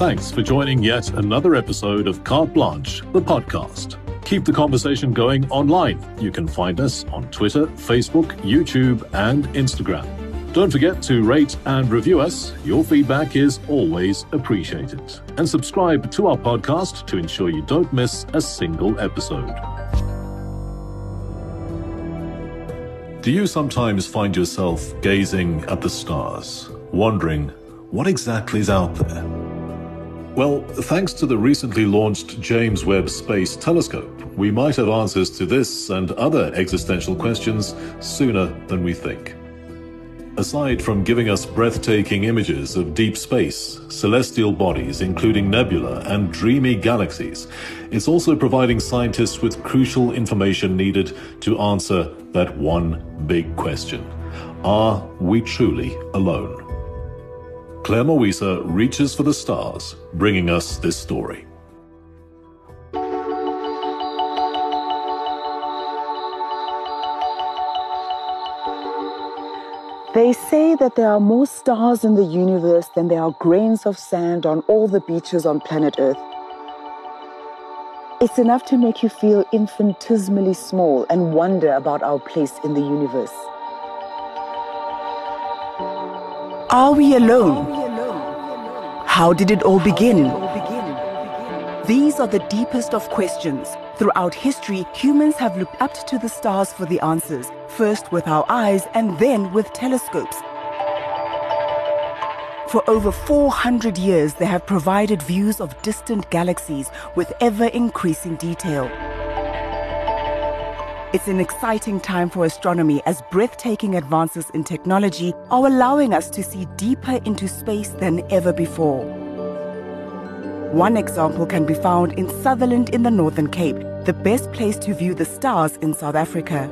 Thanks for joining yet another episode of Carte Blanche, the podcast. Keep the conversation going online. You can find us on Twitter, Facebook, YouTube, and Instagram. Don't forget to rate and review us. Your feedback is always appreciated. And subscribe to our podcast to ensure you don't miss a single episode. Do you sometimes find yourself gazing at the stars, wondering what exactly is out there? Well, thanks to the recently launched James Webb Space Telescope, we might have answers to this and other existential questions sooner than we think. Aside from giving us breathtaking images of deep space, celestial bodies including nebula and dreamy galaxies, it's also providing scientists with crucial information needed to answer that one big question. Are we truly alone? Claire Moisa reaches for the stars, bringing us this story. They say that there are more stars in the universe than there are grains of sand on all the beaches on planet Earth. It's enough to make you feel infinitesimally small and wonder about our place in the universe. Are we alone? How did it all begin? These are the deepest of questions. Throughout history, humans have looked up to the stars for the answers, first with our eyes and then with telescopes. For over 400 years, they have provided views of distant galaxies with ever-increasing detail. It's an exciting time for astronomy as breathtaking advances in technology are allowing us to see deeper into space than ever before. One example can be found in Sutherland in the Northern Cape, the best place to view the stars in South Africa.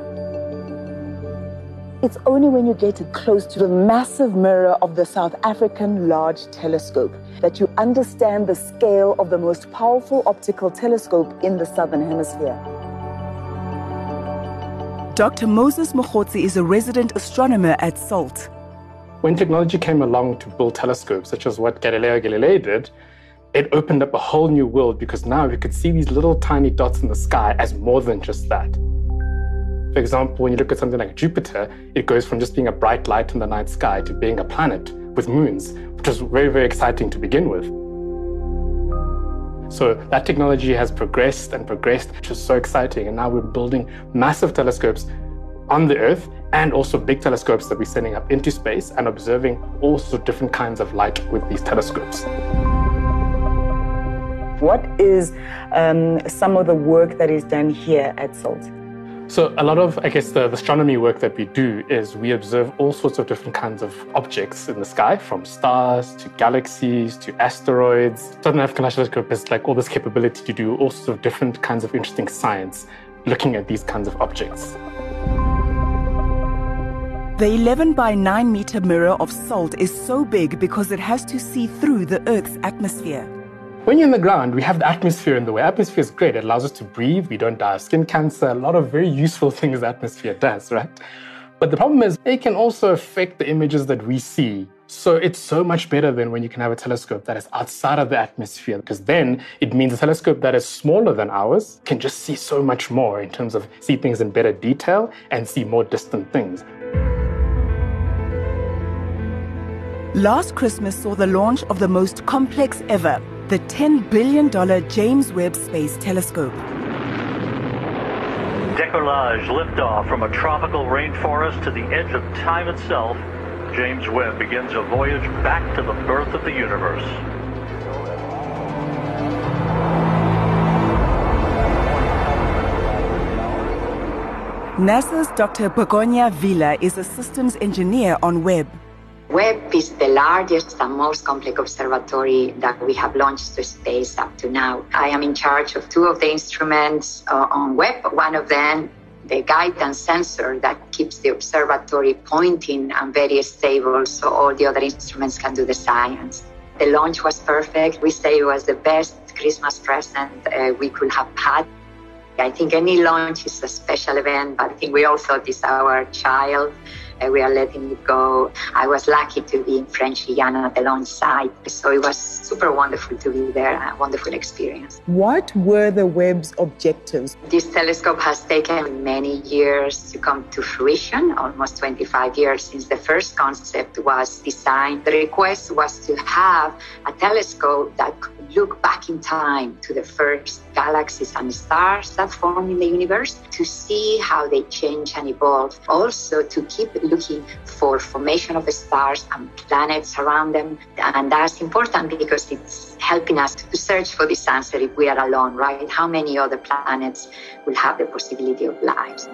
It's only when you get close to the massive mirror of the South African Large Telescope that you understand the scale of the most powerful optical telescope in the Southern Hemisphere. Dr. Moses Mogotsi is a resident astronomer at SALT. When technology came along to build telescopes, such as what Galileo Galilei did, it opened up a whole new world because now we could see these little tiny dots in the sky as more than just that. For example, when you look at something like Jupiter, it goes from just being a bright light in the night sky to being a planet with moons, which was very, very exciting to begin with. So that technology has progressed and progressed, which is so exciting. And now we're building massive telescopes on the Earth and also big telescopes that we're sending up into space and observing all sorts of different kinds of light with these telescopes. What is some of the work that is done here at SALT? So a lot of, the astronomy work that we do is we observe all sorts of different kinds of objects in the sky, from stars to galaxies to asteroids. Southern African Large Telescope has all this capability to do all sorts of different kinds of interesting science looking at these kinds of objects. The 11-by-9-meter mirror of SALT is so big because it has to see through the Earth's atmosphere. When you're in the ground, we have the atmosphere in the way. Atmosphere is great. It allows us to breathe. We don't die of skin cancer. A lot of very useful things the atmosphere does, right? But the problem is it can also affect the images that we see. So it's so much better than when you can have a telescope that is outside of the atmosphere, because then it means a telescope that is smaller than ours can just see so much more in terms of see things in better detail and see more distant things. Last Christmas saw the launch of the most complex ever, the $10 billion James Webb Space Telescope. Decollage, liftoff from a tropical rainforest to the edge of time itself, James Webb begins a voyage back to the birth of the universe. NASA's Dr. Begoña Vila is a systems engineer on Webb. Webb is the largest and most complex observatory that we have launched to space up to now. I am in charge of two of the instruments on Webb. One of them, the guidance sensor that keeps the observatory pointing and very stable so all the other instruments can do the science. The launch was perfect. We say it was the best Christmas present we could have had. I think any launch is a special event, but I think we all thought it's our child. we are letting it go. I was lucky to be in French Guiana at the launch site, so it was super wonderful to be there, a wonderful experience. What were the Webb's objectives? This telescope has taken many years to come to fruition, almost 25 years since the first concept was designed. The request was to have a telescope that could look back in time to the first galaxies and stars that formed in the universe, to see how they change and evolve. Also to keep looking for formation of the stars and planets around them. And that's important because it's helping us to search for this answer if we are alone, right? How many other planets will have the possibility of life?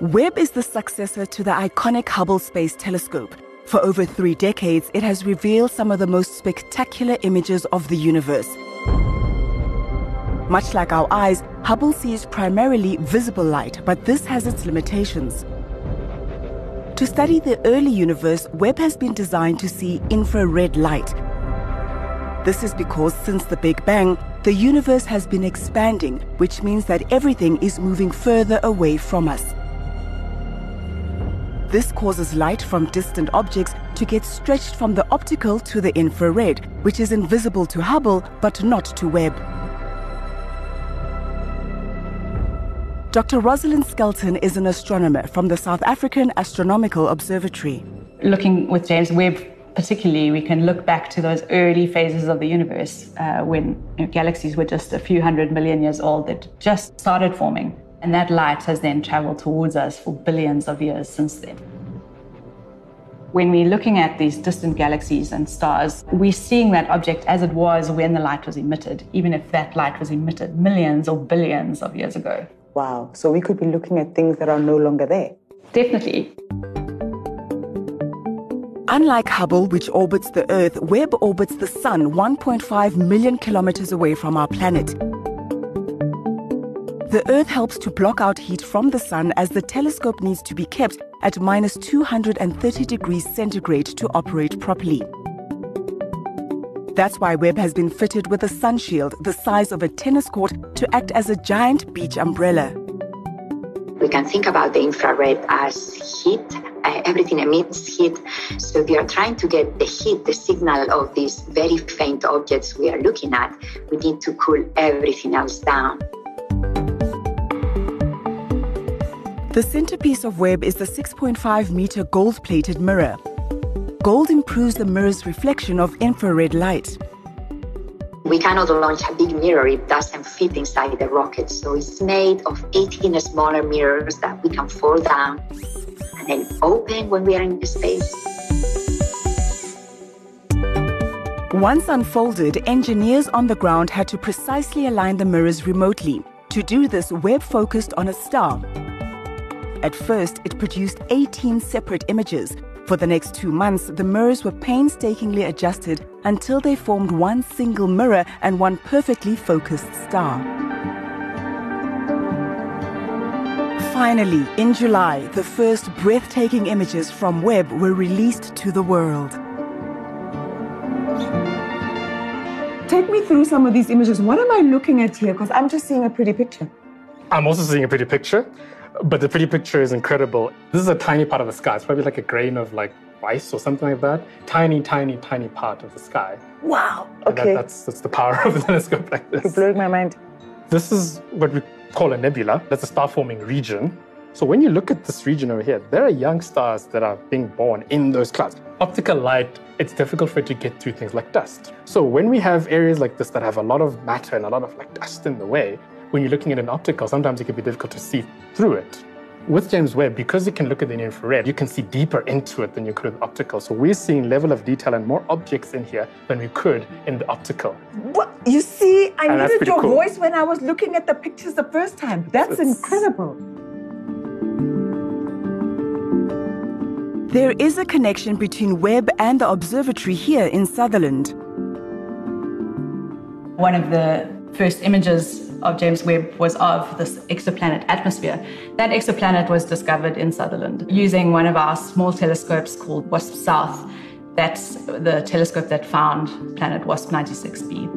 Webb is the successor to the iconic Hubble Space Telescope. For over 3 decades, it has revealed some of the most spectacular images of the universe. Much like our eyes, Hubble sees primarily visible light, but this has its limitations. To study the early universe, Webb has been designed to see infrared light. This is because since the Big Bang, the universe has been expanding, which means that everything is moving further away from us. This causes light from distant objects to get stretched from the optical to the infrared, which is invisible to Hubble, but not to Webb. Dr. Rosalind Skelton is an astronomer from the South African Astronomical Observatory. Looking with James Webb particularly, we can look back to those early phases of the universe when galaxies were just a few 100 million years old that just started forming. And that light has then traveled towards us for billions of years since then. When we're looking at these distant galaxies and stars, we're seeing that object as it was when the light was emitted, even if that light was emitted millions or billions of years ago. Wow, so we could be looking at things that are no longer there. Definitely. Unlike Hubble, which orbits the Earth, Webb orbits the Sun 1.5 million kilometers away from our planet. The Earth helps to block out heat from the Sun as the telescope needs to be kept at minus 230 degrees centigrade to operate properly. That's why Webb has been fitted with a sun shield the size of a tennis court to act as a giant beach umbrella. We can think about the infrared as heat. Everything emits heat, so we are trying to get the heat, the signal of these very faint objects we are looking at. We need to cool everything else down. The centerpiece of Webb is the 6.5-meter gold-plated mirror. Gold improves the mirror's reflection of infrared light. We cannot launch a big mirror, it doesn't fit inside the rocket. So it's made of 18 smaller mirrors that we can fold down and then open when we are in space. Once unfolded, engineers on the ground had to precisely align the mirrors remotely. To do this, Webb focused on a star. At first, it produced 18 separate images. For the next 2 months, the mirrors were painstakingly adjusted until they formed one single mirror and one perfectly focused star. Finally, in July, the first breathtaking images from Webb were released to the world. Take me through some of these images. What am I looking at here? Because I'm just seeing a pretty picture. I'm also seeing a pretty picture. But the pretty picture is incredible. This is a tiny part of the sky. It's probably like a grain of like rice or something like that. Tiny, tiny, tiny part of the sky. Wow. Okay. And that's the power of a telescope like this. You're blowing my mind. This is what we call a nebula. That's a star-forming region. So when you look at this region over here, there are young stars that are being born in those clouds. Optical light, it's difficult for it to get through things like dust. So when we have areas like this that have a lot of matter and a lot of like dust in the way, when you're looking at an optical, sometimes it can be difficult to see through it. With James Webb, because you can look at the infrared, you can see deeper into it than you could with optical. So we're seeing level of detail and more objects in here than we could in the optical. What? You see, I needed your voice when I was looking at the pictures the first time. That's incredible. There is a connection between Webb and the observatory here in Sutherland. One of the first images of James Webb was of this exoplanet atmosphere. That exoplanet was discovered in Sutherland using one of our small telescopes called WASP-South. That's the telescope that found planet WASP-96b.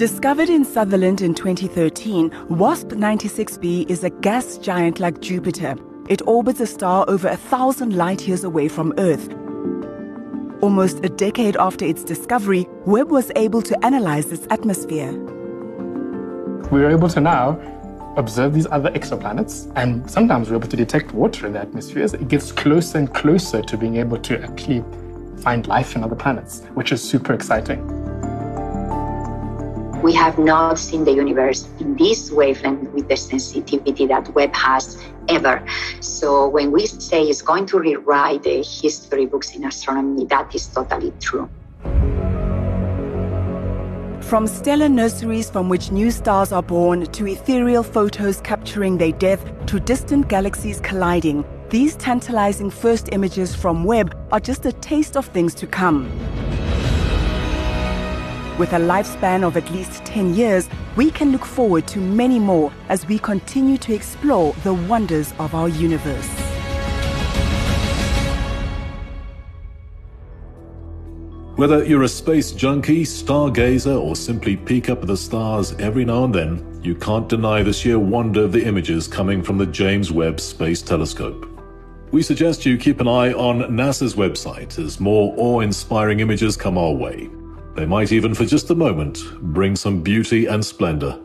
Discovered in Sutherland in 2013, WASP-96b is a gas giant like Jupiter. It orbits a star over 1,000 light years away from Earth. Almost a decade after its discovery, Webb was able to analyze its atmosphere. We are able to now observe these other exoplanets, and sometimes we're able to detect water in the atmospheres. It gets closer and closer to being able to actually find life in other planets, which is super exciting. We have not seen the universe in this wavelength with the sensitivity that Webb has ever. So when we say it's going to rewrite the history books in astronomy, that is totally true. From stellar nurseries from which new stars are born, to ethereal photos capturing their death, to distant galaxies colliding, these tantalizing first images from Webb are just a taste of things to come. With a lifespan of at least 10 years, we can look forward to many more as we continue to explore the wonders of our universe. Whether you're a space junkie, stargazer, or simply peek up at the stars every now and then, you can't deny the sheer wonder of the images coming from the James Webb Space Telescope. We suggest you keep an eye on NASA's website as more awe-inspiring images come our way. They might even, for just a moment, bring some beauty and splendor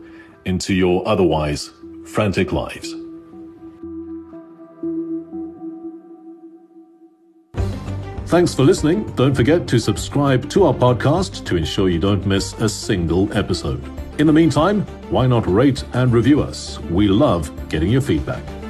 into your otherwise frantic lives. Thanks for listening. Don't forget to subscribe to our podcast to ensure you don't miss a single episode. In the meantime, why not rate and review us? We love getting your feedback.